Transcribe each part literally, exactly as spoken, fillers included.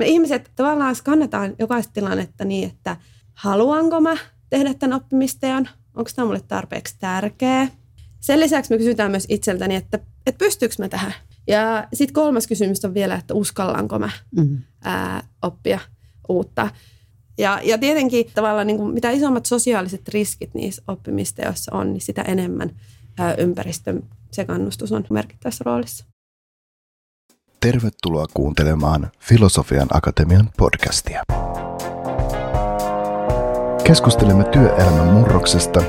me ihmiset tavallaan skannataan jokaista tilannetta niin, että haluanko mä tehdä tämän oppimisteon, onko tämä mulle tarpeeksi tärkeä. Sen lisäksi me kysytään myös itseltäni, että, että pystyykö mä tähän. Ja sitten kolmas kysymys on vielä, että uskallanko mä mm-hmm. ää, oppia uutta. Ja, ja tietenkin tavallaan niin kuin mitä isommat sosiaaliset riskit niissä oppimisteoissa on, niin sitä enemmän ää, ympäristön se kannustus on merkittävässä roolissa. Tervetuloa kuuntelemaan Filosofian Akatemian podcastia. Keskustelemme työelämän murroksesta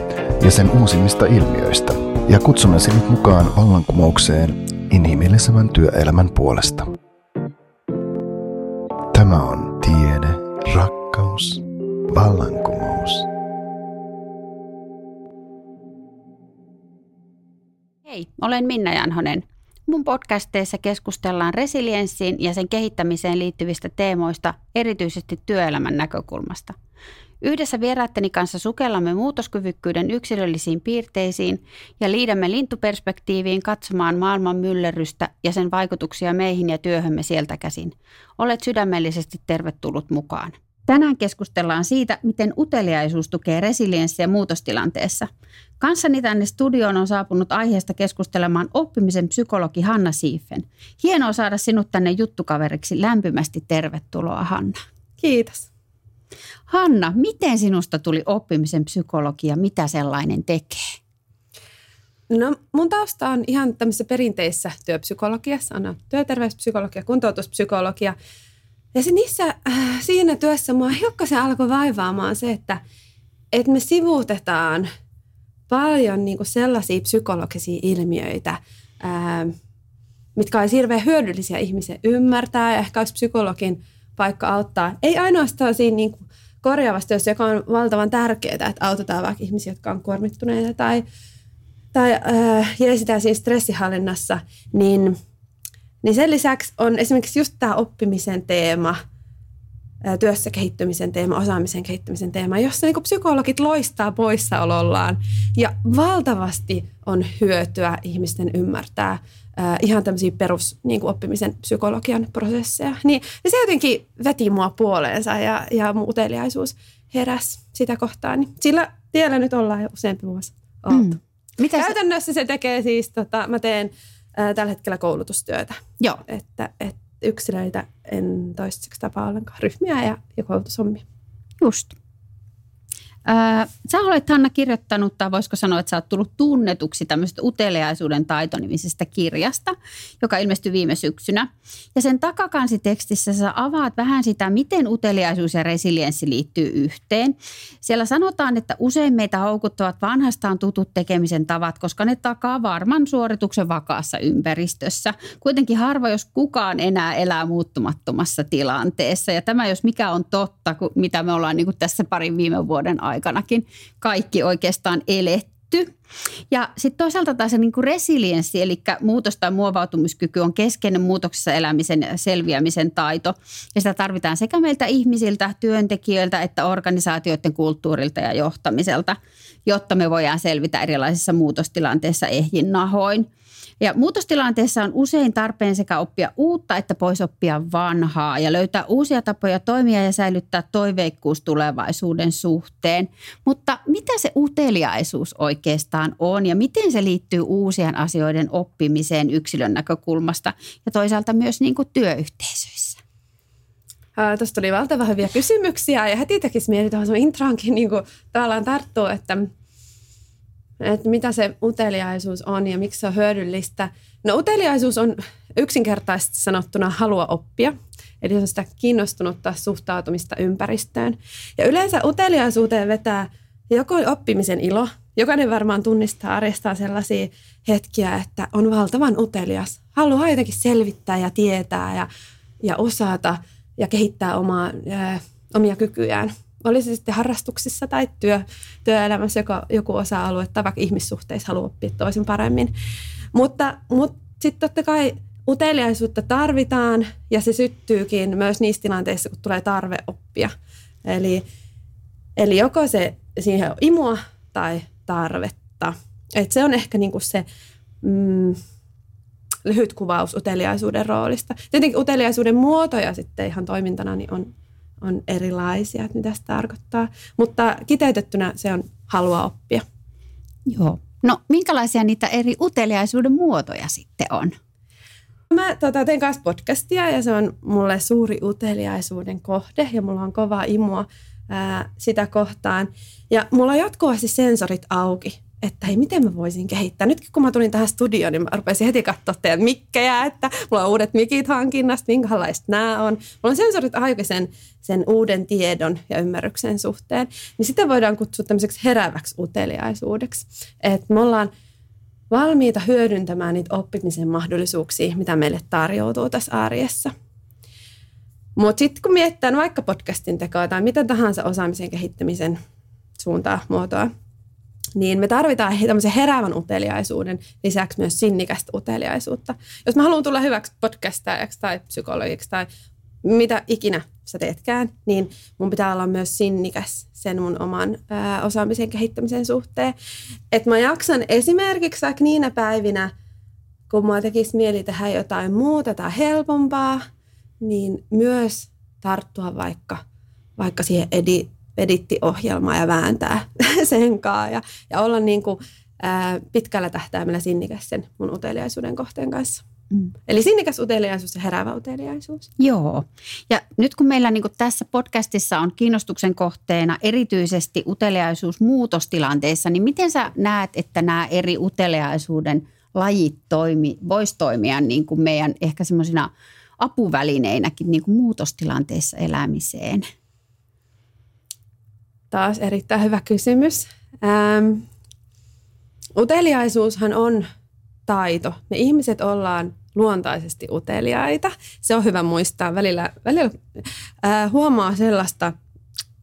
ja sen uusimmista ilmiöistä ja kutsumme sinut mukaan vallankumoukseen inhimillisemmän työelämän puolesta. Tämä on tiede, rakkaus, vallankumous. Hei, olen Minna Janhonen. Mun podcasteissa keskustellaan resilienssiin ja sen kehittämiseen liittyvistä teemoista, erityisesti työelämän näkökulmasta. Yhdessä vieraitteni kanssa sukellamme muutoskyvykkyyden yksilöllisiin piirteisiin ja liidämme lintuperspektiiviin katsomaan maailman myllerrystä ja sen vaikutuksia meihin ja työhömme sieltä käsin. Olet sydämellisesti tervetullut mukaan. Tänään keskustellaan siitä, miten uteliaisuus tukee resilienssiä muutostilanteessa. Kanssani tänne studioon on saapunut aiheesta keskustelemaan oppimisen psykologi Hanna Siifen. Hienoa saada sinut tänne juttukaveriksi. Lämpimästi tervetuloa, Hanna. Kiitos. Hanna, miten sinusta tuli oppimisen psykologi ja mitä sellainen tekee? No, mun tausta on ihan tämmöisessä perinteissä työpsykologiassa. On työterveyspsykologia, kuntoutuspsykologia. Ja se niissä, siinä työssä mua hiukkasen alkoi vaivaamaan se, että, että me sivuutetaan paljon niin kuin sellaisia psykologisia ilmiöitä, ää, mitkä olisi hirveän hyödyllisiä ihmisen ymmärtää ja ehkä olisi psykologin paikka auttaa. Ei ainoastaan siinä niin kuin korjaavassa työssä, joka on valtavan tärkeää, että autetaan vaikka ihmisiä, jotka on kuormittuneita tai, tai ää, jeesitään siinä stressihallinnassa, niin... Niin sen lisäksi on esimerkiksi just tämä oppimisen teema, työssä kehittymisen teema, osaamisen kehittymisen teema, jossa niin kuin psykologit loistaa poissaolollaan ja valtavasti on hyötyä ihmisten ymmärtää äh, ihan tämmöisiä perus niin kuin oppimisen psykologian prosesseja. Niin, ja se jotenkin veti mua puoleensa ja, ja mun uteliaisuus heräsi sitä kohtaan. Niin sillä tiellä nyt ollaan jo useampi vuosi oltu. Mm. Käytännössä se tekee siis, tota, mä teen... tällä hetkellä koulutustyötä. Joo. Että, että yksilöitä en toistaiseksi tapaa ollenkaan, ryhmiä ja, ja koulutushommia. Just. Öö, sä olet, Hanna, kirjoittanut, tai voisiko sanoa, että sä oot tullut tunnetuksi tämmöisestä uteliaisuuden taitonimisestä kirjasta, joka ilmestyi viime syksynä. Ja sen takakansitekstissä sä avaat vähän sitä, miten uteliaisuus ja resilienssi liittyy yhteen. Siellä sanotaan, että usein meitä houkuttavat vanhastaan tutut tekemisen tavat, koska ne takaa varman suorituksen vakaassa ympäristössä. Kuitenkin harva, jos kukaan enää elää muuttumattomassa tilanteessa. Ja tämä, jos mikä on totta, mitä me ollaan niin kuin tässä parin viime vuoden aikanakin kaikki oikeastaan eletty. Ja sitten toisaalta taas se niin kuin resilienssi, eli muutos- tai muovautumiskyky on keskeinen muutoksessa elämisen ja selviämisen taito. Ja sitä tarvitaan sekä meiltä ihmisiltä, työntekijöiltä, että organisaatioiden kulttuurilta ja johtamiselta, jotta me voidaan selvitä erilaisissa muutostilanteissa ehjin nahoin. Ja muutostilanteessa on usein tarpeen sekä oppia uutta että pois oppia vanhaa ja löytää uusia tapoja toimia ja säilyttää toiveikkuus tulevaisuuden suhteen. Mutta mitä se uteliaisuus oikeastaan on ja miten se liittyy uusien asioiden oppimiseen yksilön näkökulmasta ja toisaalta myös niin kuin työyhteisöissä? Ää, tuossa tuli valtavan hyviä kysymyksiä ja heti tekisi mieli tuohon sun intraankin niin kuin tavallaan tarttuu, että... Että mitä se uteliaisuus on ja miksi se on hyödyllistä. No uteliaisuus on yksinkertaisesti sanottuna halua oppia, eli se on sitä kiinnostunutta suhtautumista ympäristöön. Ja yleensä uteliaisuuteen vetää joko oppimisen ilo, jokainen varmaan tunnistaa arjestaan sellaisia hetkiä, että on valtavan utelias. Haluaa jotenkin selvittää ja tietää ja, ja osata ja kehittää omaa, ää, omia kykyjään. Oli se sitten harrastuksissa tai työ, työelämässä joku, joku osa-alue, tai vaikka ihmissuhteissa haluaa oppia toisen paremmin. Mutta, mutta sitten totta kai uteliaisuutta tarvitaan, ja se syttyykin myös niissä tilanteissa, kun tulee tarve oppia. Eli, eli joko se, siihen on imua tai tarvetta. Et se on ehkä niinku se mm, lyhyt kuvaus uteliaisuuden roolista. Tietenkin uteliaisuuden muotoja sitten ihan toimintana niin on, on erilaisia, että mitä se tarkoittaa. Mutta kiteytettynä se on halua oppia. Joo. No minkälaisia niitä eri uteliaisuuden muotoja sitten on? Mä tota, teen kanssa podcastia ja se on mulle suuri uteliaisuuden kohde ja mulla on kovaa imua ää, sitä kohtaan. Ja mulla on jatkuvasti sensorit auki, että hei, miten mä voisin kehittää. Nytkin kun mä tulin tähän studioon, niin mä rupesin heti katsoa teidän mikkejä, että mulla on uudet mikit hankinnasta, minkälaista nämä on. Mulla on sensorit auki sen, sen uuden tiedon ja ymmärryksen suhteen. Niin sitä voidaan kutsua tämmöiseksi herääväksi uteliaisuudeksi. Että me ollaan valmiita hyödyntämään niitä oppimisen mahdollisuuksia, mitä meille tarjoutuu tässä arjessa. Mutta sitten kun mietitään vaikka podcastin tekoa tai mitä tahansa osaamisen kehittämisen suuntaa, muotoa, niin me tarvitaan tämmöisen heräävän uteliaisuuden lisäksi myös sinnikästä uteliaisuutta. Jos mä haluan tulla hyväksi podcastaajaksi tai psykologiksi tai mitä ikinä sä teetkään, niin mun pitää olla myös sinnikäs sen mun oman ää, osaamisen kehittämisen suhteen. Että mä jaksan esimerkiksi vaikka niinä päivinä, kun mä tekisi mieli tehdä jotain muuta tai helpompaa, niin myös tarttua vaikka, vaikka siihen edi, edittiohjelmaan ja vääntää senkaan ja, ja olla niin kuin, ää, pitkällä tähtäimellä sinnikäs sen mun uteliaisuuden kohteen kanssa. Mm. Eli sinnikäs uteliaisuus ja heräävä uteliaisuus. Joo. Ja nyt kun meillä niin kuin tässä podcastissa on kiinnostuksen kohteena erityisesti uteliaisuus muutostilanteissa, niin miten sä näet, että nämä eri uteliaisuuden lajit toimi, vois toimia niin kuin meidän ehkä semmoisina apuvälineinäkin niin kuin muutostilanteissa elämiseen? Taas erittäin hyvä kysymys. Ähm, uteliaisuushan on taito. Me ihmiset ollaan luontaisesti uteliaita. Se on hyvä muistaa. Välillä, välillä ää, huomaa sellaista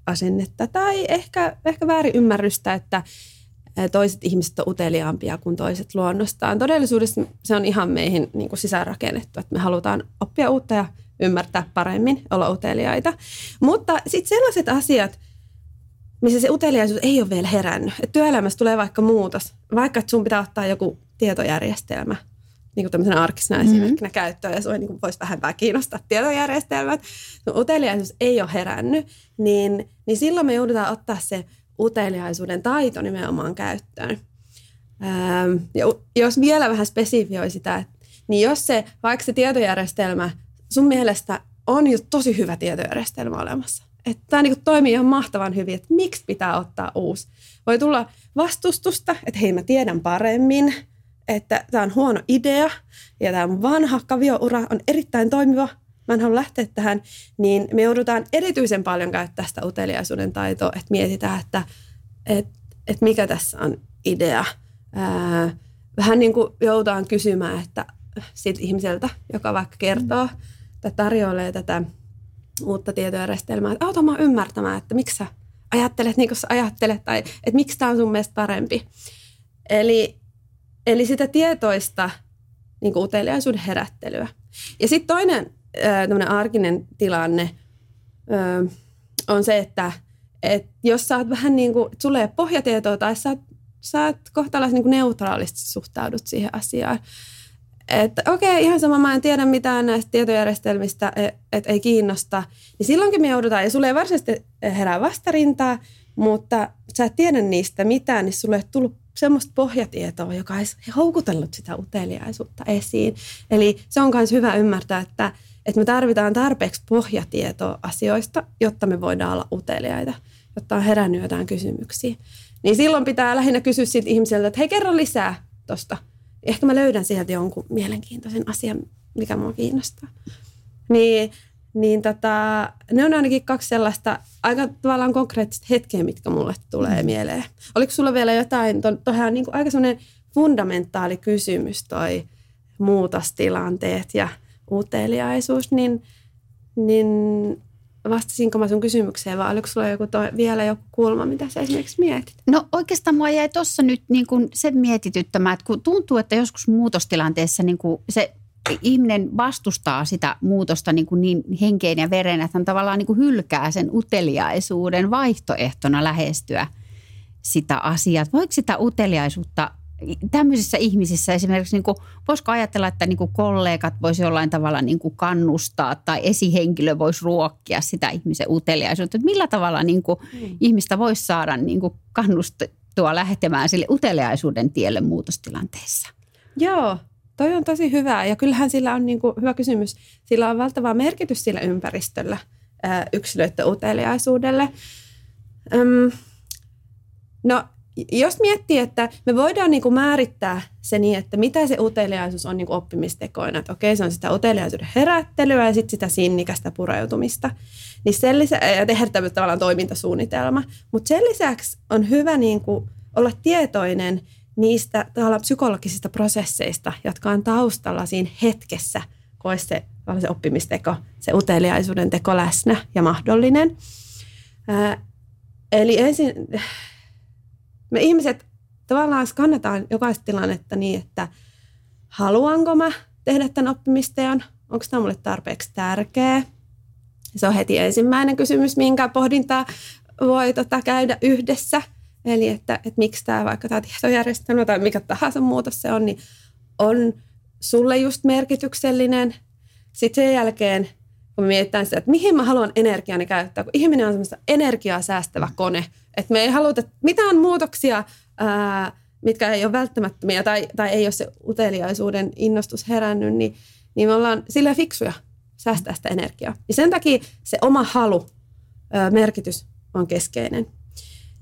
asennetta tai ehkä, ehkä väärin ymmärrystä, että toiset ihmiset on uteliaampia kuin toiset luonnostaan. Todellisuudessa se on ihan meihin niin kuin sisäänrakennettu, että me halutaan oppia uutta ja ymmärtää paremmin, olla uteliaita. Mutta sitten sellaiset asiat, missä se uteliaisuus ei ole vielä herännyt. Et työelämässä tulee vaikka muutos, vaikka sun pitää ottaa joku tietojärjestelmä, niin kuin tämmöisenä arkisena mm-hmm. esimerkkinä käyttöön, ja sua niin voisi vähän kiinnostaa tietojärjestelmät. No, uteliaisuus ei ole herännyt, niin, niin silloin me joudutaan ottaa se uteliaisuuden taito nimenomaan käyttöön. Ähm, ja jos vielä vähän spesifioi sitä, niin jos se, vaikka se tietojärjestelmä sun mielestä on jo tosi hyvä tietojärjestelmä olemassa, että tämä niin toimii ihan mahtavan hyvin, että miksi pitää ottaa uusi. Voi tulla vastustusta, että hei, mä tiedän paremmin, että tämä on huono idea ja tämä mun vanha kavioura on erittäin toimiva, mä en halua lähteä tähän, niin me joudutaan erityisen paljon käyttää sitä uteliaisuuden taitoa, että mietitään, että, että, että mikä tässä on idea. Ää, vähän niin kuin joudutaan kysymään, että siltä ihmiseltä, joka vaikka kertoo tai tarjoilee tätä uutta tietojärjestelmää, että auta mua ymmärtämään, että miksi sä ajattelet niin kuin sä ajattelet, tai että miksi tämä on sun mielestä parempi. Eli, eli sitä tietoista niin kuin uteliaisuuden herättelyä. Ja sitten toinen tämmöinen arkinen tilanne ö, on se, että et jos sä oot vähän niin kuin, sulle ei ole pohjatietoa, tai sä, sä oot kohtalaisen niin kuin neutraalisti suhtaudut siihen asiaan. Että okei, okay, ihan sama, mä en tiedä mitään näistä tietojärjestelmistä, että ei kiinnosta. Niin silloinkin me joudutaan, ja sulle ei varsinaisesti herää vastarintaa, mutta sä et tiedä niistä mitään, niin sulle ei tullut semmoista pohjatietoa, joka olisi houkutellut sitä uteliaisuutta esiin. Eli se on myös hyvä ymmärtää, että, että me tarvitaan tarpeeksi pohjatietoa asioista, jotta me voidaan olla uteliaita, jotta on herännyt jotain kysymyksiä. Niin silloin pitää lähinnä kysyä siitä ihmiseltä, että hei, kerro lisää tosta. Ehkä mä löydän sieltä jonkun mielenkiintoisen asian, mikä mua kiinnostaa. Niin, niin tota, ne on ainakin kaksi sellaista aika tavallaan konkreettista hetkeä, mitkä mulle tulee mieleen. Oliko sulla vielä jotain, tuohan on niin kuin aika semmoinen fundamentaali kysymys toi muutostilanteet ja uteliaisuus, niin, niin vastasinko mä sun kysymykseen vai oliko sulla joku toi, vielä joku kulma, mitä sä esimerkiksi mietit? No oikeastaan mua jäi tuossa nyt niin kuin se mietityttämään, että kun tuntuu, että joskus muutostilanteessa niin kuin se ihminen vastustaa sitä muutosta niin, kuin niin henkeen ja veren, että hän tavallaan niin kuin hylkää sen uteliaisuuden vaihtoehtona lähestyä sitä asiaa. Voiko sitä uteliaisuutta tämmöisissä ihmisissä esimerkiksi, niin kuin, voisiko ajatella, että niin kuin kollegat voisi jollain tavalla niin kuin kannustaa tai esihenkilö voisi ruokkia sitä ihmisen uteliaisuutta. Että millä tavalla niin kuin mm. ihmistä voisi saada niin kuin kannustettua lähtemään sille uteliaisuuden tielle muutostilanteessa? Joo, toi on tosi hyvä ja kyllähän sillä on niin kuin, hyvä kysymys. Sillä on valtava merkitys sillä ympäristöllä, ää, yksilöiden uteliaisuudelle. Öm, no... Jos miettii, että me voidaan niinku määrittää se niin, että mitä se uteliaisuus on niinku oppimistekoina. Että okei, se on sitä uteliaisuuden herättelyä ja sitten sitä sinnikästä pureutumista. Niin sen lisä- ja tehdä tämmöinen tavallaan toimintasuunnitelma. Mutta sen lisäksi on hyvä niinku olla tietoinen niistä psykologisista prosesseista, jotka on taustalla siinä hetkessä, kun olisi se, se oppimisteko, se uteliaisuuden teko läsnä ja mahdollinen. Ää, eli ensin... Me ihmiset tavallaan skannataan jokaista tilannetta niin, että haluanko mä tehdä tämän oppimisteon? Onko tämä mulle tarpeeksi tärkeä? Se on heti ensimmäinen kysymys, minkä pohdintaa voi tota käydä yhdessä. Eli että, että miksi tämä vaikka tämä tietojärjestelmä tai mikä tahansa muutos se on, niin on sulle just merkityksellinen. Sitten sen jälkeen, kun me mietitään sitä, että mihin mä haluan energiaani käyttää, kun ihminen on semmoista energiaa säästävä kone, että me ei haluta mitään muutoksia, ää, mitkä ei ole välttämättömiä tai, tai ei ole se uteliaisuuden innostus herännyt, niin, niin me ollaan silleen fiksuja säästää sitä energiaa. Ja sen takia se oma halu, ää, merkitys on keskeinen.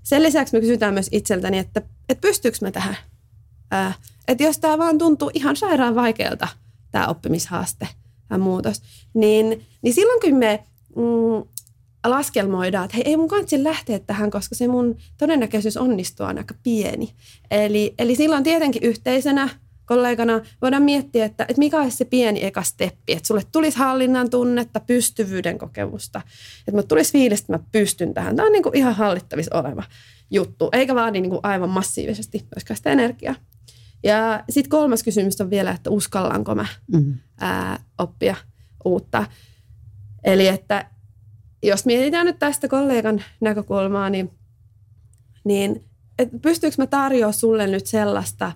Sen lisäksi me kysytään myös itseltäni, että, että pystyykö mä tähän? Ää, että jos tämä vaan tuntuu ihan sairaan vaikealta, tämä oppimishaaste, tämä muutos, niin, niin silloin kun me... Mm, laskelmoidaan, että hei, ei mun kansi lähteä tähän, koska se mun todennäköisyys onnistua on aika pieni. Eli, eli silloin tietenkin yhteisenä kollegana voidaan miettiä, että, että mikä olisi se pieni eka steppi, että sulle tulisi hallinnan tunnetta, pystyvyyden kokemusta, että mulle tulisi fiilis, että mä pystyn tähän. Tämä on niin kuin ihan hallittavissa oleva juttu, eikä vaadi niin kuin aivan massiivisesti myöskään sitä energiaa. Ja sitten kolmas kysymys on vielä, että uskallanko mä mm-hmm. ää, oppia uutta. Eli että jos mietitään nyt tästä kollegan näkökulmaa, niin, niin että pystyykö mä tarjoamaan sulle nyt sellaista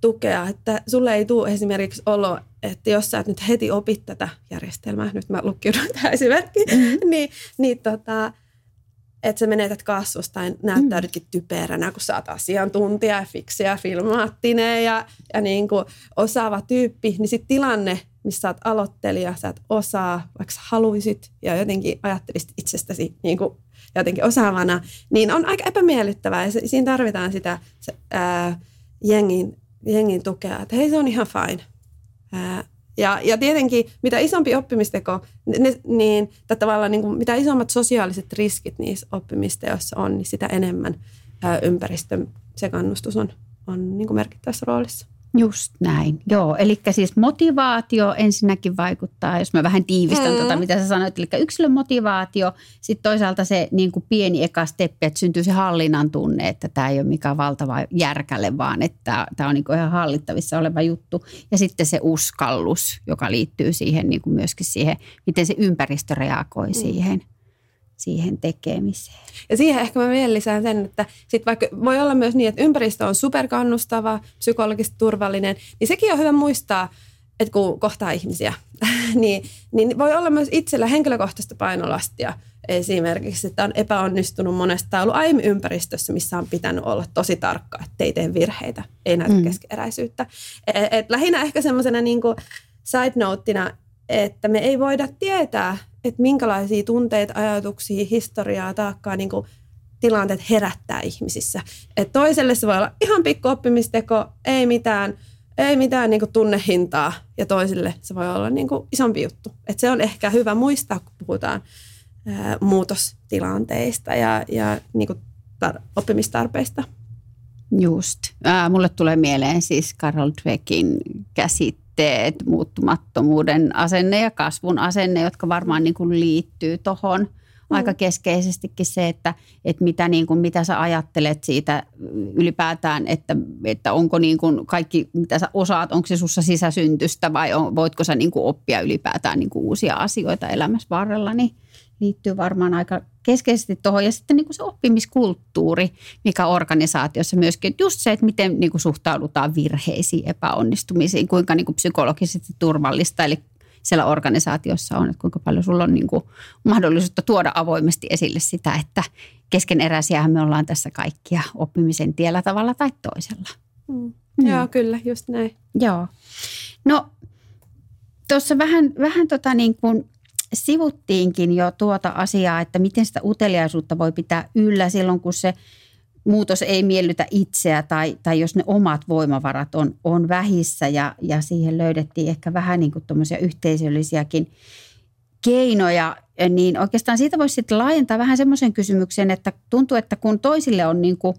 tukea, että sulle ei tule esimerkiksi olo, että jos sä et nyt heti opit tätä järjestelmää, nyt mä lukkiudun tähän esimerkkiin, mm-hmm. niin, niin tota, että sä menetät kasvusta tai näyttäydytkin typeränä, kun sä oot asiantuntija ja fiksi ja filmaattinen ja, ja niin kuin osaava tyyppi, niin sit tilanne, missä sä oot aloittelija, sä et osaa, vaikka sä haluisit ja jotenkin ajattelisit itsestäsi niin kuin jotenkin osaavana, niin on aika epämiellyttävää ja se, siinä tarvitaan sitä se, ää, jengin, jengin tukea, että hei, se on ihan fine. Ää, ja, ja tietenkin, mitä isompi oppimisteko, ne, niin, tai tavallaan niin kuin, mitä isommat sosiaaliset riskit niissä oppimisteossa on, niin sitä enemmän ää, ympäristön se kannustus on, on niin kuin merkittävässä roolissa. Just näin, joo. Eli siis motivaatio ensinnäkin vaikuttaa, jos mä vähän tiivistän mm. tota, mitä sä sanoit. Eli yksilön motivaatio, sitten toisaalta se niin kuin pieni eka steppi, että syntyy se hallinnan tunne, että tämä ei ole mikään valtava järkälle, vaan että tämä on niin kuin ihan hallittavissa oleva juttu. Ja sitten se uskallus, joka liittyy siihen niin kuin myöskin siihen, miten se ympäristö reagoi mm. siihen. siihen tekemiseen. Ja siihen ehkä mä vielä lisään sen, että sit vaikka voi olla myös niin, että ympäristö on superkannustava, psykologisesti turvallinen, niin sekin on hyvä muistaa, että kun kohtaa ihmisiä, niin, niin voi olla myös itsellä henkilökohtaista painolastia esimerkiksi, että on epäonnistunut monesta, ollut aiemmin ympäristössä, missä on pitänyt olla tosi tarkka, että ei tee virheitä, ei näytä mm. keskeneräisyyttä. Et, et lähinnä ehkä semmoisena niin kuin side noteina, että me ei voida tietää, että minkälaisia tunteita, ajatuksia, historiaa, taakkaa niin kuin tilanteet herättää ihmisissä. Et toiselle se voi olla ihan pikku oppimisteko, ei mitään, ei mitään niin kuin tunnehintaa ja toiselle se voi olla niin kuin isompi juttu. Et se on ehkä hyvä muistaa, kun puhutaan ää, muutostilanteista ja, ja niin kuin tar- oppimistarpeista. Just. Ää, mulle tulee mieleen siis Carol Dweckin käsit. Teet, muuttumattomuuden asenne ja kasvun asenne, jotka varmaan niin kuin liittyy tohon mm. aika keskeisestikin se, että, että mitä, niin kuin, mitä sä ajattelet siitä ylipäätään, että, että onko niin kuin kaikki, mitä sä osaat, onko se sussa sisäsyntystä vai on, voitko sä niin kuin oppia ylipäätään niin kuin uusia asioita elämässä varrella, niin liittyy varmaan aika keskeisesti tuohon. Ja sitten niin kuin se oppimiskulttuuri, mikä organisaatiossa myöskin, just se, että miten niin kuin suhtaudutaan virheisiin, epäonnistumisiin, kuinka niin kuin psykologisesti turvallista, eli siellä organisaatiossa on, että kuinka paljon sulla on niin kuin mahdollisuutta tuoda avoimesti esille sitä, että keskeneräisiähän me ollaan tässä kaikkia oppimisen tiellä tavalla tai toisella. Mm. Mm. Joo, kyllä, just näin. Joo. No, tuossa vähän, vähän tota niin kuin sivuttiinkin jo tuota asiaa, että miten sitä uteliaisuutta voi pitää yllä silloin, kun se muutos ei miellytä itseä tai, tai jos ne omat voimavarat on, on vähissä ja, ja siihen löydettiin ehkä vähän niin kuin tuommoisia yhteisöllisiäkin keinoja, niin oikeastaan siitä voisi sitten laajentaa vähän semmoisen kysymyksen, että tuntuu, että kun toisille on niin kuin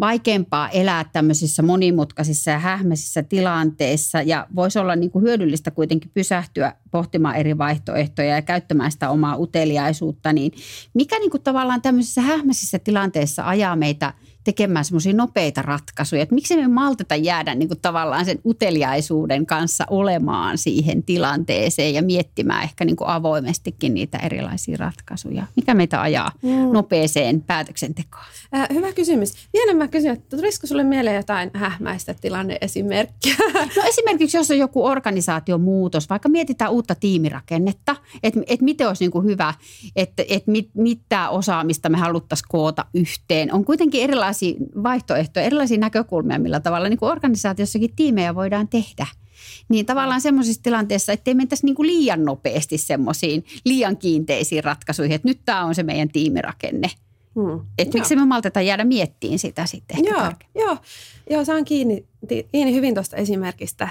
vaikeampaa elää tämmöisissä monimutkaisissa ja hähmäisissä tilanteissa ja voisi olla niin kuin hyödyllistä kuitenkin pysähtyä pohtimaan eri vaihtoehtoja ja käyttämään sitä omaa uteliaisuutta, niin mikä niin kuin tavallaan tämmöisissä hähmäisissä tilanteissa ajaa meitä tekemään semmoisia nopeita ratkaisuja, että miksi me malteta jäädä niin kuin tavallaan sen uteliaisuuden kanssa olemaan siihen tilanteeseen ja miettimään ehkä niin kuin avoimestikin niitä erilaisia ratkaisuja. Mikä meitä ajaa mm. nopeeseen päätöksentekoon? Äh, hyvä kysymys. Vielä mä kysyn, että tulisiko sulle mieleen jotain hähmäistä tilanne-esimerkkiä? No esimerkiksi jos on joku organisaatiomuutos, vaikka mietitään uutta tiimirakennetta, että et miten olisi niin kuin hyvä, että et mit, mitä osaamista me haluttaisiin koota yhteen. On kuitenkin erilaisia vaihtoehtoja, erilaisia näkökulmia, millä tavalla niin kuin organisaatiossakin tiimejä voidaan tehdä. Niin tavallaan semmoisissa tilanteissa, ettei mentäisi niin kuin liian nopeasti semmoisiin liian kiinteisiin ratkaisuihin, että nyt tämä on se meidän tiimirakenne. Hmm. Että miksi me maltetaan jäädä miettiin sitä sitten ehkä joo, tarkemmin. Joo, joo, saan kiinni, kiinni hyvin tuosta esimerkistä.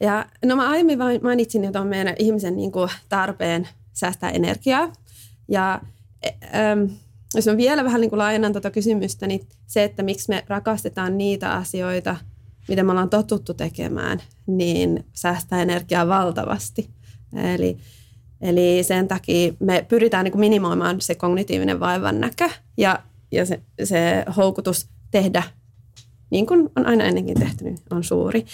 Ja no mä aiemmin mainitsin jo tuon meidän ihmisen niin kuin tarpeen säästää energiaa ja... Äm, Jos mä vielä vähän niin kuin laajennan tuota kysymystä, niin se, että miksi me rakastetaan niitä asioita, mitä me ollaan totuttu tekemään, niin säästää energiaa valtavasti. Eli, eli sen takia me pyritään niin kuin minimoimaan se kognitiivinen vaivannäkö ja, ja se, se houkutus tehdä, niin kuin on aina ennenkin tehty, niin on suuri.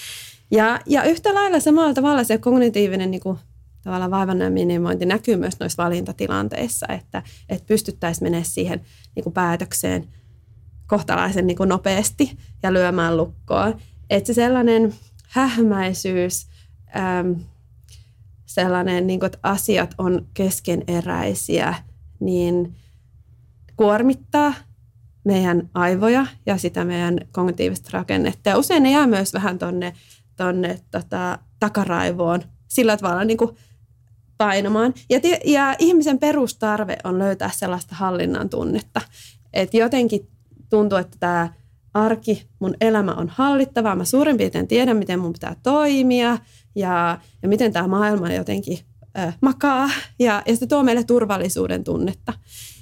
Ja, ja yhtä lailla samalla tavalla se kognitiivinen niin kuin tavallaan vaivan minimointi näkyy myös noissa valintatilanteissa, että, että pystyttäisiin menemään siihen niin kuin päätökseen kohtalaisen niin kuin nopeasti ja lyömään lukkoon. Että se sellainen hähmäisyys, äm, sellainen, niin kuin, että asiat on keskeneräisiä, niin kuormittaa meidän aivoja ja sitä meidän kognitiivista rakennetta. Ja usein ne jää myös vähän tuonne tonne, tota, takaraivoon sillä tavalla niin kuin painomaan. Ja, ja ihmisen perustarve on löytää sellaista hallinnan tunnetta. Että jotenkin tuntuu, että tämä arki, mun elämä on hallittavaa. Mä suurin piirtein tiedän, miten mun pitää toimia ja, ja miten tämä maailma jotenkin ö, makaa. Ja, ja se tuo meille turvallisuuden tunnetta.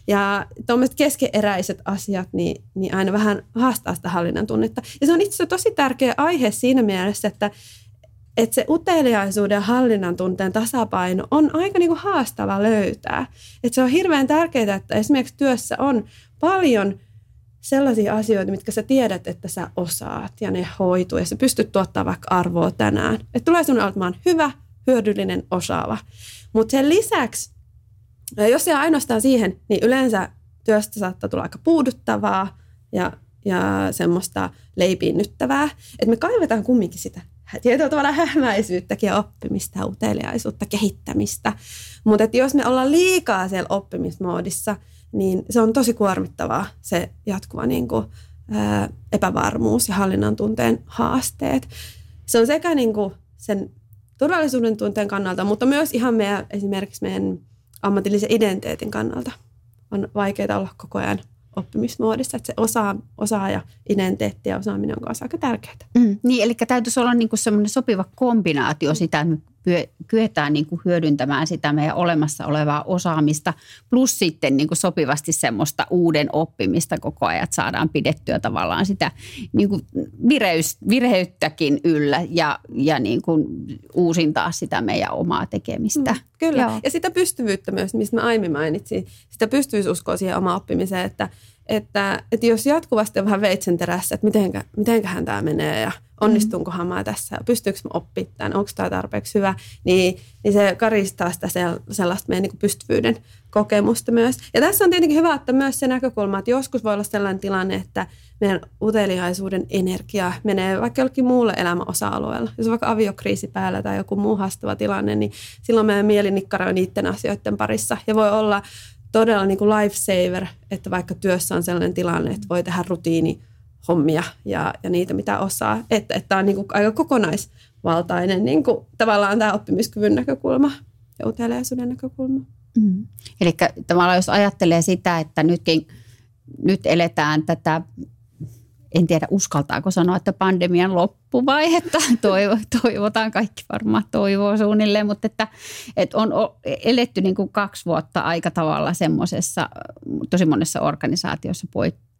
Ja tuommoiset keskeneräiset asiat, niin, niin aina vähän haastaa sitä hallinnan tunnetta. Ja se on itse asiassa tosi tärkeä aihe siinä mielessä, että että se uteliaisuuden ja hallinnan tunteen tasapaino on aika niinku haastava löytää. Että se on hirveän tärkeää, että esimerkiksi työssä on paljon sellaisia asioita, mitkä sä tiedät, että sä osaat ja ne hoituu ja sä pystyt tuottamaan vaikka arvoa tänään. Että tulee sun olemaan hyvä, hyödyllinen, osaava. Mutta sen lisäksi, jos ei ainoastaan siihen, niin yleensä työstä saattaa tulla aika puuduttavaa ja, ja semmoista leipiinnyttävää. Että me kaivetaan kumminkin sitä tietyllä tavalla hämäisyyttäkin ja oppimista, uteliaisuutta, kehittämistä. Mutta jos me ollaan liikaa siellä oppimismoodissa, niin se on tosi kuormittavaa se jatkuva niin kuin, ää, epävarmuus ja hallinnan tunteen haasteet. Se on sekä niin kuin sen turvallisuuden tunteen kannalta, mutta myös ihan meidän, esimerkiksi meidän ammatillisen identiteetin kannalta on vaikeaa olla koko ajan oppimismuodissa, että se osaa, osaa ja identiteetti ja osaaminen on kanssa aika tärkeää. Mm, niin, eli täytyisi olla niin kuin semmoinen sopiva kombinaatio sitä, että me kyetään niin kuin hyödyntämään sitä meidän olemassa olevaa osaamista, plus sitten niin kuin sopivasti semmoista uuden oppimista koko ajan, että saadaan pidettyä tavallaan sitä niin kuin vireys, virheyttäkin yllä ja, ja niin kuin uusintaa sitä meidän omaa tekemistä. Mm, kyllä, joo. Ja sitä pystyvyyttä myös, mistä mä aiemmin mainitsin, sitä pystyvyysuskoa siihen omaan oppimiseen, että Että, että jos jatkuvasti on vähän veitsen terässä, että mitenkä, mitenköhän tämä menee ja onnistunkohan mä tässä, pystyykö mä oppimaan tämän, onko tämä tarpeeksi hyvä, niin, niin se karistaa sitä sellaista meidän niin kuin pystyvyyden kokemusta myös. Ja tässä on tietenkin hyvä ottaa myös se näkökulma, että joskus voi olla sellainen tilanne, että meidän uteliaisuuden energia menee vaikka jollekin muulle elämän osa-alueella. Jos on vaikka aviokriisi päällä tai joku muu haastava tilanne, niin silloin meidän mieli nikkaroi niiden asioiden parissa ja voi olla todella niin kuin lifesaver, että vaikka työssä on sellainen tilanne, että voi tehdä rutiinihommia ja, ja niitä, mitä osaa. Että, että tämä on niin kuin aika kokonaisvaltainen niin kuin, tavallaan tämä oppimiskyvyn näkökulma ja uteliaisuuden näkökulma. Mm. Eli tavallaan jos ajattelee sitä, että nytkin, nyt eletään tätä, en tiedä uskaltaako sanoa, että pandemian loppuvaihetta, Toivo, toivotaan, kaikki varmaan toivoo suunnilleen, mutta että, että on eletty niin kuin kaksi vuotta aika tavalla semmoisessa tosi monessa organisaatiossa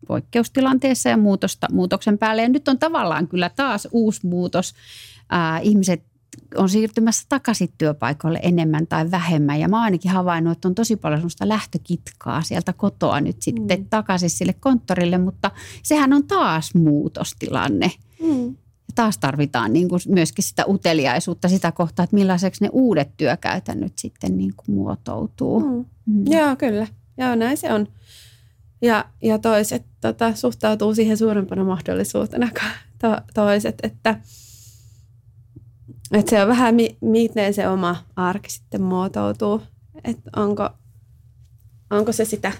poikkeustilanteessa ja muutosta, muutoksen päälle. Ja nyt on tavallaan kyllä taas uusi muutos. Ää, ihmiset on siirtymässä takaisin työpaikoille enemmän tai vähemmän. Ja mä oon ainakin havainnut, että on tosi paljon sellaista lähtökitkaa sieltä kotoa nyt sitten mm. takaisin sille konttorille, mutta sehän on taas muutostilanne. Mm. Ja taas tarvitaan niin kuin myöskin sitä uteliaisuutta sitä kohtaa, että millaiseksi ne uudet työkäytännöt sitten niin kuin muotoutuu. Mm. Mm. Joo, kyllä. Joo, näin se on. Ja, ja toiset tota, suhtautuu siihen suurempana mahdollisuutena kuin toiset, että Että se on vähän, miten se oma arki sitten muotoutuu, että onko, onko se sitä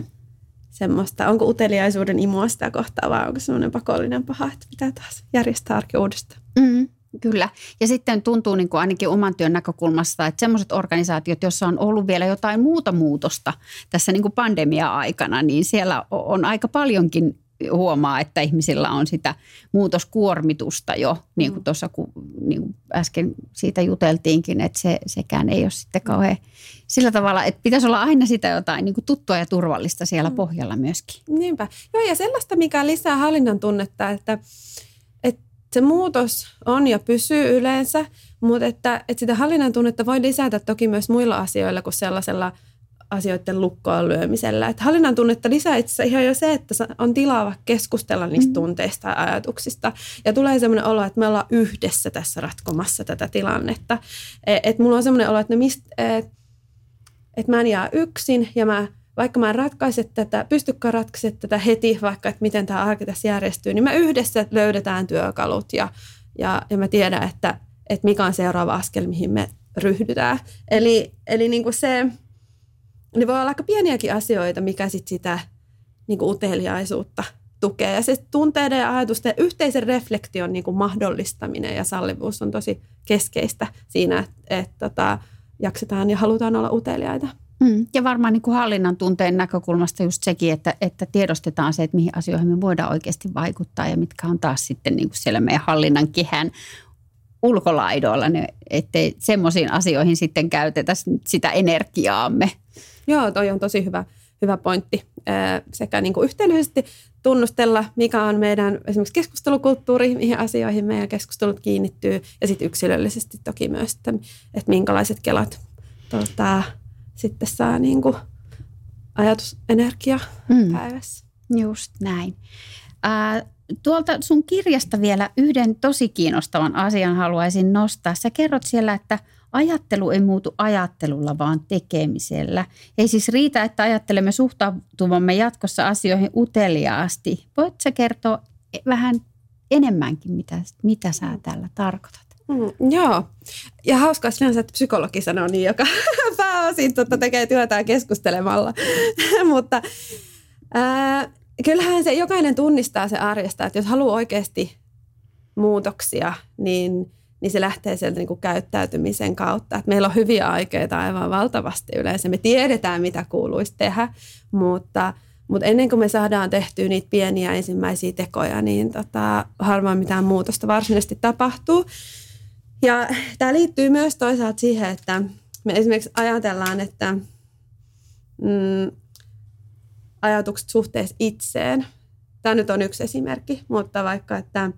semmoista, onko uteliaisuuden imua sitä kohtaa vai onko semmoinen pakollinen paha, että pitää taas järjestää arki uudestaan. Mm, kyllä. Ja sitten tuntuu niin kuin ainakin oman työn näkökulmasta, että semmoiset organisaatiot, joissa on ollut vielä jotain muuta muutosta tässä niin kuin pandemia-aikana, niin siellä on aika paljonkin huomaa, että ihmisillä on sitä muutoskuormitusta jo, niin kuin tuossa kun, niin kuin äsken siitä juteltiinkin, että se, sekään ei ole sitten kauhean sillä tavalla, että pitäisi olla aina sitä jotain niin kuin tuttua ja turvallista siellä mm. pohjalla myöskin. Niinpä. Joo, ja sellaista, mikä lisää hallinnan tunnetta, että, että se muutos on ja pysyy yleensä, mutta että, että sitä hallinnan tunnetta voi lisätä toki myös muilla asioilla kuin sellaisella asioiden lukkoon lyömisellä. Että hallinnan tunnetta lisää itse asiassa ihan jo se, että on tilaa keskustella niistä tunteista ja ajatuksista. Ja tulee semmoinen olo, että me ollaan yhdessä tässä ratkomassa tätä tilannetta. Että mulla on semmoinen olo, että, mist, et, että mä en jää yksin ja mä, vaikka mä en ratkaise tätä, pystykään ratkaise tätä heti, vaikka että miten tämä arki tässä järjestyy, niin me yhdessä löydetään työkalut ja, ja, ja mä tiedän, että, että mikä on seuraava askel, mihin me ryhdytään. Eli, eli niin kuin se... Ne voi olla aika pieniäkin asioita, mikä sit sitä niin kuin uteliaisuutta tukee. Ja se tunteiden ja ajatusten yhteisen reflektion niin kuin mahdollistaminen ja sallivuus on tosi keskeistä siinä, että, että, että jaksetaan ja halutaan olla uteliaita. Mm. Ja varmaan niin kuin hallinnan tunteen näkökulmasta just sekin, että, että tiedostetaan se, että mihin asioihin me voidaan oikeasti vaikuttaa ja mitkä on taas sitten niin kuin siellä meidän hallinnan kehän ulkolaidoilla, ne, ettei semmoisiin asioihin sitten käytetä sitä energiaamme. Joo, toi on tosi hyvä, hyvä pointti. Sekä niin kuin yhteydellisesti tunnustella, mikä on meidän esimerkiksi keskustelukulttuuri, mihin asioihin meidän keskustelut kiinnittyy. Ja sitten yksilöllisesti toki myös, että, että minkälaiset kelat tuota, sitten saa niin kuin ajatusenergiaa mm. päivässä. Just näin. Äh, tuolta sun kirjasta vielä yhden tosi kiinnostavan asian haluaisin nostaa. Sä kerrot siellä, että ajattelu ei muutu ajattelulla, vaan tekemisellä. Ei siis riitä, että ajattelemme suhtautuvamme jatkossa asioihin uteliaasti. Voitko sä kertoa vähän enemmänkin, mitä, mitä sä tällä tarkoitat? Mm, joo. Ja hauskaa sinänsä, että psykologi sanoo niin, joka pääosin totta tekee työtään keskustelemalla. Mutta ää, kyllähän se jokainen tunnistaa se arjesta, että jos haluaa oikeasti muutoksia, niin... niin se lähtee sieltä niin kuin käyttäytymisen kautta. Et meillä on hyviä aikeita aivan valtavasti yleensä. Me tiedetään, mitä kuuluisi tehdä, mutta, mutta ennen kuin me saadaan tehtyä niitä pieniä ensimmäisiä tekoja, niin tota, harvoin mitään muutosta varsinaisesti tapahtuu. Ja tämä liittyy myös toisaalta siihen, että me esimerkiksi ajatellaan, että mm, ajatukset suhteessa itseen. Tämä nyt on yksi esimerkki, mutta vaikka, että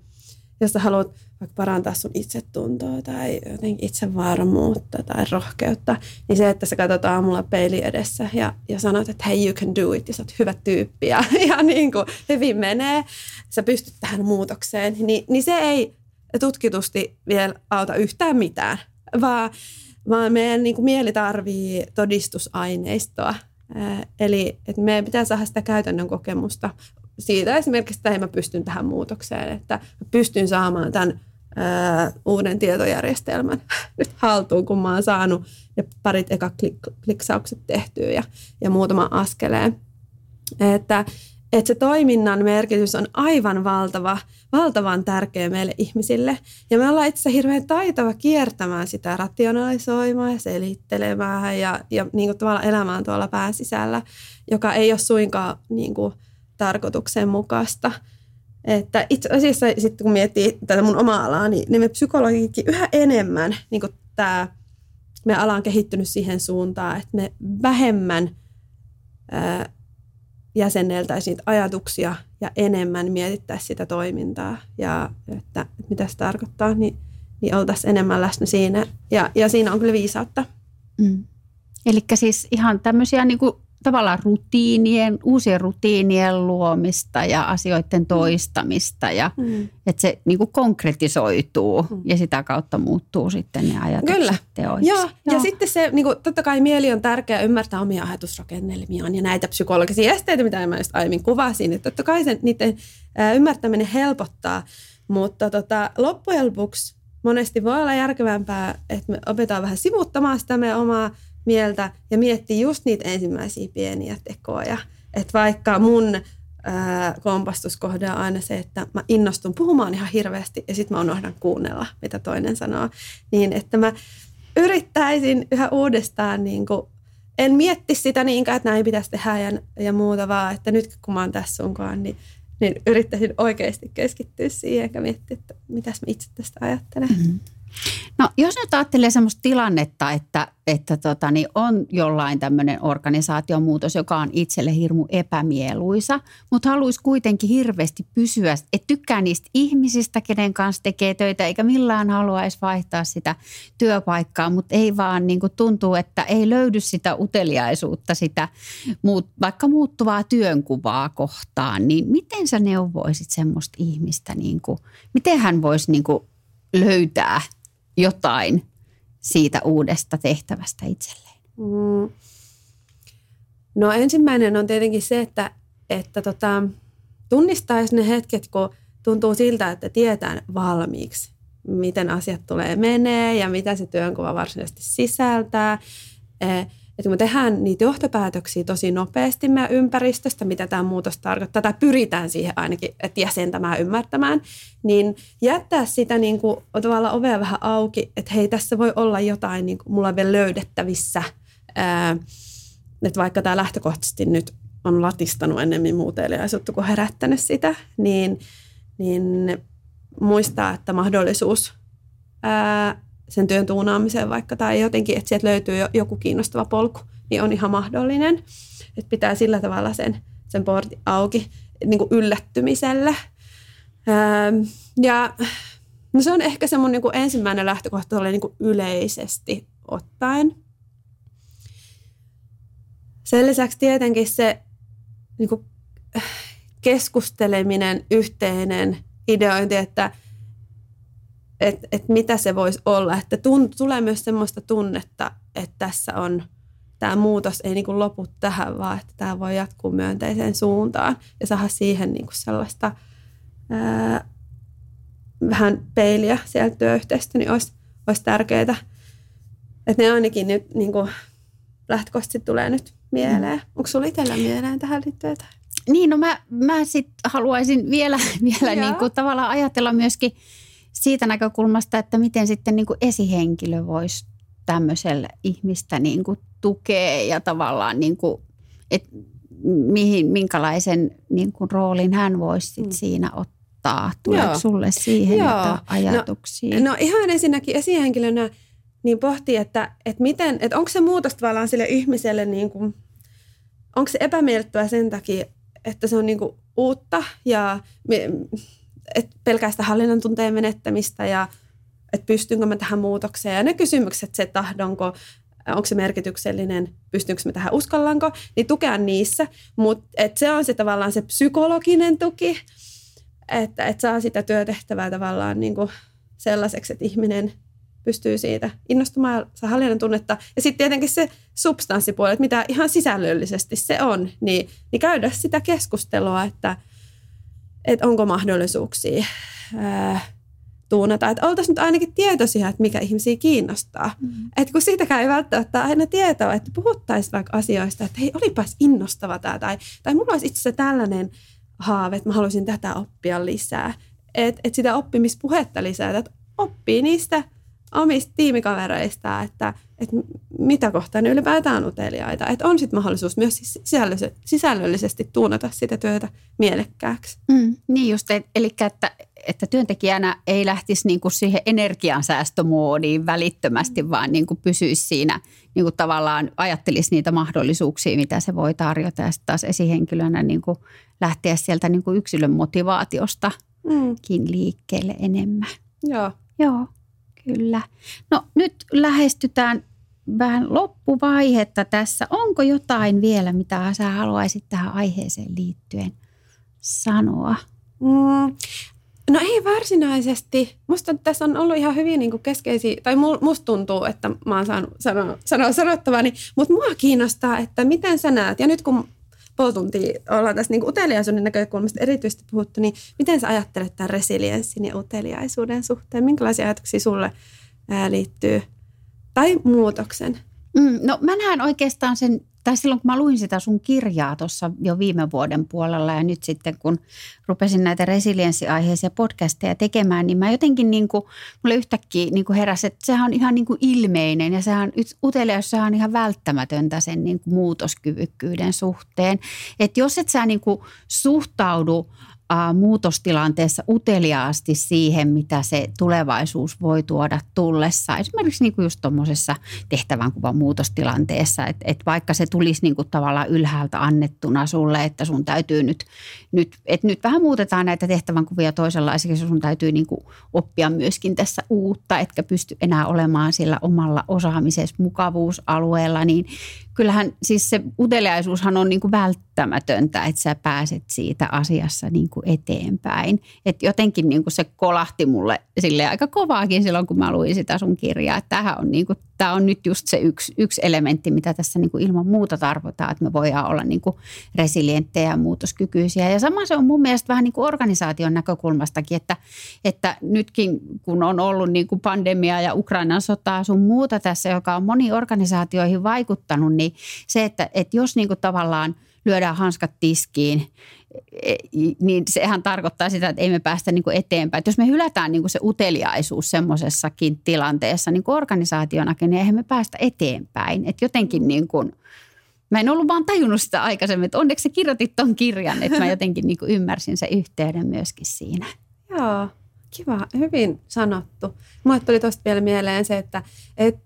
jos sä haluat vaikka parantaa sun itsetuntoa tai jotenkin itsevarmuutta tai rohkeutta, niin se, että sä katsot aamulla peili edessä ja, ja sanot, että hei, you can do it, ja sä oot hyvä tyyppi ja, ja niin kuin hyvin menee, sä pystyt tähän muutokseen, niin, niin se ei tutkitusti vielä auta yhtään mitään, vaan, vaan meidän niin kuin mieli tarvii todistusaineistoa. Eli että meidän pitää saada sitä käytännön kokemusta siitä esimerkiksi, että hei, mä pystyn tähän muutokseen, että mä pystyn saamaan tämän ää, uuden tietojärjestelmän nyt haltuun, kun mä oon saanut ne parit eka klik- kliksaukset tehtyä ja, ja muutama askeleen. Että, että se toiminnan merkitys on aivan valtava, valtavan tärkeä meille ihmisille. Ja me ollaan itse asiassa hirveän taitava kiertämään sitä, rationalisoimaan ja selittelemään ja, ja niin kuin tavallaan elämään tuolla pään sisällä, joka ei ole suinkaan niin kuin tarkoituksenmukaista. Että itse asiassa sitten kun miettii tätä mun omaa alaa, niin, niin me psykologitkin yhä enemmän, niin kuin tämä meidän ala on kehittynyt siihen suuntaan, että me vähemmän ää, jäsenneltäisiin niitä ajatuksia ja enemmän mietittäisiin sitä toimintaa ja että, että mitä se tarkoittaa, niin, niin oltaisiin enemmän läsnä siinä. Ja, ja siinä on kyllä viisautta. Mm. Elikkä siis ihan tämmöisiä niin kuin tavallaan rutiinien, uusien rutiinien luomista ja asioiden toistamista ja mm. että se niin kuin konkretisoituu mm. ja sitä kautta muuttuu sitten ne ajatukset kyllä. teoiksi. Joo. Joo. Ja sitten se, niin kuin, totta kai mieli on tärkeää ymmärtää omia ajatusrakennelmiaan ja näitä psykologisia esteitä, mitä mä just aiemmin kuvasin. Että totta kai sen, niiden ymmärtäminen helpottaa, mutta tota, loppujen lopuksi monesti voi olla järkevämpää, että me opetaan vähän sivuuttamaan sitä meidän omaa mieltä ja miettii just niitä ensimmäisiä pieniä tekoja. Että vaikka mun ää, kompastuskohde on aina se, että mä innostun puhumaan ihan hirveästi ja sit mä unohdan kuunnella, mitä toinen sanoo. Niin, että mä yrittäisin yhä uudestaan, niin kun, en mietti sitä niinkään, että näin pitäisi tehdä ja, ja muuta, vaan että nyt kun mä oon tässä sunkaan, niin, niin yrittäisin oikeasti keskittyä siihen eikä miettiä, että mitäs mä itse tästä ajattelen. Mm-hmm. No jos nyt ajattelee semmoista tilannetta, että, että tota, niin on jollain tämmöinen organisaation muutos, joka on itselle hirmu epämieluisa, mutta haluaisi kuitenkin hirveästi pysyä, että tykkää niistä ihmisistä, kenen kanssa tekee töitä, eikä millään haluaisi vaihtaa sitä työpaikkaa, mutta ei vaan niin kuin tuntuu, että ei löydy sitä uteliaisuutta, sitä muut, vaikka muuttuvaa työnkuvaa kohtaan, niin miten sä neuvoisit semmoista ihmistä, niin kuin, miten hän voisi niin kuin löytää jotain siitä uudesta tehtävästä itselleen? Mm. No ensimmäinen on tietenkin se, että, että tota, tunnistaisi ne hetket, kun tuntuu siltä, että tietää valmiiksi, miten asiat tulee menee ja mitä se työnkuva varsinaisesti sisältää. Että kun me tehdään niitä johtopäätöksiä tosi nopeasti meidän ympäristöstä, mitä tämä muutos tarkoittaa, tai pyritään siihen ainakin, että jäsentämään, ymmärtämään, niin jättää sitä niin kuin, tavallaan ovea vähän auki, että hei, tässä voi olla jotain niin kuin mulla vielä löydettävissä. Ää, että vaikka tämä lähtökohtaisesti nyt on latistanut enemmän muuteliaisuutta kuin herättänyt sitä, niin, niin muistaa, että mahdollisuus ää, sen työn tuunaamiseen vaikka tai jotenkin, että sieltä löytyy joku kiinnostava polku, niin on ihan mahdollinen. Että pitää sillä tavalla sen, sen portin auki niin kuin yllättymiselle. Ähm, ja no se on ehkä se mun niin kuin ensimmäinen lähtökohta oli niin kuin yleisesti ottaen. Sen lisäksi tietenkin se niin kuin keskusteleminen, yhteinen ideointi, että Että et mitä se voisi olla, että tunt, tulee myös semmoista tunnetta, että tässä on, tämä muutos ei niinku lopu tähän, vaan että tämä voi jatkuu myönteiseen suuntaan ja saada siihen niinku sellaista ää, vähän peiliä sieltä työyhteisöstä, niin olisi, olisi tärkeää. Että ne ainakin nyt niinku, lähtökohtaisesti tulee nyt mieleen. Mm. Onko sulla itsellä mieleen tähän liittyen jotain? Niin, no mä, mä sitten haluaisin vielä, vielä niinku, tavallaan ajatella myöskin siitä näkökulmasta, että miten sitten niin kuin esihenkilö voisi tämmöisellä ihmistä niin kuin tukea ja tavallaan, niin kuin, että mihin, minkälaisen niin kuin roolin hän voisi mm. siinä ottaa. Tuleeko Joo. sulle siihen Joo. jotain ajatuksia? No, no ihan ensinnäkin esihenkilönä niin pohtii, että, että, miten, että onko se muutos tavallaan sille ihmiselle, niin kuin, onko se epämiellyttävää sen takia, että se on niin kuin uutta ja että pelkästä hallinnan tunteen menettämistä ja että pystynkö mä tähän muutokseen. Ja ne kysymykset, se tahdonko, onko se merkityksellinen, pystynkö mä tähän, uskallanko, niin tukea niissä. Mutta se on se tavallaan se psykologinen tuki, että et saa sitä työtehtävää tavallaan niinku sellaiseksi, että ihminen pystyy siitä innostumaan, saa hallinnan tunnetta. Ja sitten tietenkin se substanssipuoli, että mitä ihan sisällöllisesti se on, niin, niin käydä sitä keskustelua, että, että onko mahdollisuuksia ää, tuunata. Että oltaisiin nyt ainakin tietoisia, että mikä ihmisiä kiinnostaa. Mm-hmm. Että kun siitäkään ei välttämättä aina tietoa, että puhuttaisiin vaikka asioista, että hei, olipas innostava tämä. Tai, tai mulla olisi itse asiassa tällainen haave, että mä haluaisin tätä oppia lisää. Että et sitä oppimispuhetta lisää, että oppii niistä omista tiimikavereista, että, että mitä kohtaa ne ylipäätään uteliaita. Että on sitten mahdollisuus myös sisällöllisesti tuunata sitä työtä mielekkääksi. Mm, niin just, eli että, että työntekijänä ei lähtisi niinku siihen energiansäästömoodiin välittömästi, vaan niinku pysyisi siinä, niinku tavallaan ajattelisi niitä mahdollisuuksia, mitä se voi tarjota. Ja sitten taas esihenkilönä niinku lähteä sieltä niinku yksilön motivaatiostakin mm. liikkeelle enemmän. Joo. Joo. Kyllä. No nyt lähestytään vähän loppuvaihetta tässä. Onko jotain vielä, mitä sä haluaisit tähän aiheeseen liittyen sanoa? Mm. No ei varsinaisesti. Musta tässä on ollut ihan hyvin niinku keskeisiä, tai musta tuntuu, että mä oon saanut sanoa, sanoa sanottavani, mutta mua kiinnostaa, että miten sä näet, ja nyt kun puoli tuntia ollaan tässä niinku uteliaisuuden näkökulmasta erityisesti puhuttu, niin miten sä ajattelet tämän resilienssin ja uteliaisuuden suhteen? Minkälaisia ajatuksia sulle liittyy? Tai muutoksen? Mm, no mä näen oikeastaan sen, tai silloin kun mä luin sitä sun kirjaa tuossa jo viime vuoden puolella ja nyt sitten kun rupesin näitä resilienssiaiheisia podcasteja tekemään, niin mä jotenkin niin kuin, mulle yhtäkkiä niin kuin heräsi, että sehän on ihan niin kuin ilmeinen ja sehän uteliaisuus, sehän on ihan välttämätöntä sen niin kuin muutoskyvykkyyden suhteen. Että jos et sä niin kuin suhtaudu muutostilanteessa uteliaasti siihen, mitä se tulevaisuus voi tuoda tullessa. Esimerkiksi niin kuin just tuommoisessa tehtävänkuvan muutostilanteessa, että, että vaikka se tulisi niin kuin tavallaan ylhäältä annettuna sulle, että sun täytyy nyt, nyt, että nyt vähän muutetaan näitä tehtävänkuvia toisenlaisiksi, sun täytyy niin kuin oppia myöskin tässä uutta, etkä pysty enää olemaan sillä omalla osaamisessa mukavuusalueella, niin kyllähän siis se uteliaisuushan on niin kuin välttämätöntä, että sä pääset siitä asiassa niin kuin eteenpäin. Et jotenkin niin kuin se kolahti mulle silleen aika kovaakin silloin, kun mä luin sitä sun kirjaa. Tämähän on, niin kuin, tämä on nyt just se yksi, yksi elementti, mitä tässä niin kuin ilman muuta tarvitaan, että me voidaan olla niin kuin resilienttejä ja muutoskykyisiä. Ja sama se on mun mielestä vähän niin kuin organisaation näkökulmastakin, että, että nytkin kun on ollut niin kuin pandemia ja Ukrainan sotaa sun muuta tässä, joka on moniin organisaatioihin vaikuttanut, niin se, että, että jos niin kuin tavallaan lyödään hanskat tiskiin, niin sehän tarkoittaa sitä, että ei me päästä niin kuin eteenpäin. Että jos me hylätään niin kuin se uteliaisuus semmoisessakin tilanteessa niin kuin organisaationakin, niin eihän me päästä eteenpäin. Että jotenkin niin kuin, mä en ollut vaan tajunnut sitä aikaisemmin, että onneksi sä kirjoitit ton kirjan, että mä jotenkin niin kuin ymmärsin sen yhteyden myöskin siinä. Joo, kiva, hyvin sanottu. Mulle tuli tuosta vielä mieleen se, että et,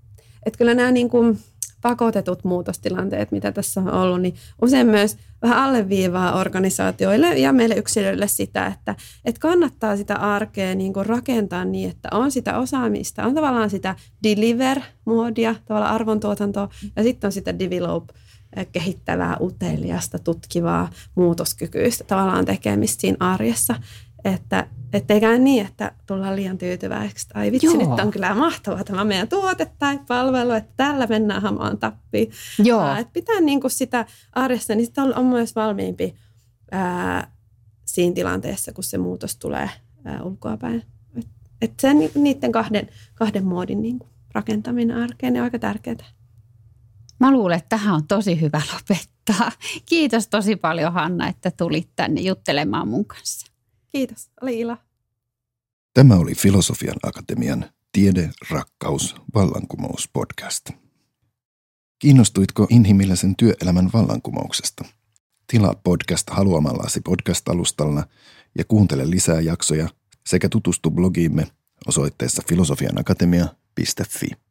et kyllä nämä niin kuin pakotetut muutostilanteet, mitä tässä on ollut, niin usein myös vähän alleviivaa organisaatioille ja meille yksilöille sitä, että, että kannattaa sitä arkea niin kuin rakentaa niin, että on sitä osaamista, on tavallaan sitä deliver-moodia, tavallaan arvontuotantoa, ja sitten on sitä develop, kehittävää, uteliasta, tutkivaa, muutoskykyistä tavallaan tekemistä siinä arjessa, että ettei käy niin, että tullaan liian tyytyväiseksi. Ai vitsi, Joo. nyt on kyllä mahtavaa tämä meidän tuote tai palvelu, että tällä mennään hamaan tappiin. Joo. Että pitää niin kuin sitä arjessa, niin sitä on myös valmiimpi ää, siinä tilanteessa, kun se muutos tulee ää, ulkoapäin. Että et sen niiden kahden, kahden muodin niin kuin rakentaminen arkeen on aika tärkeää. Mä luulen, että tähän on tosi hyvä lopettaa. Kiitos tosi paljon, Hanna, että tulit tänne juttelemaan mun kanssa. Kiitos, oli ilo. Tämä oli Filosofian Akatemian Tiede, rakkaus, vallankumous podcast. Kiinnostuitko inhimillisen työelämän vallankumouksesta? Tilaa podcast haluamallasi podcast-alustalla ja kuuntele lisää jaksoja sekä tutustu blogiimme osoitteessa filosofianakatemia piste fi.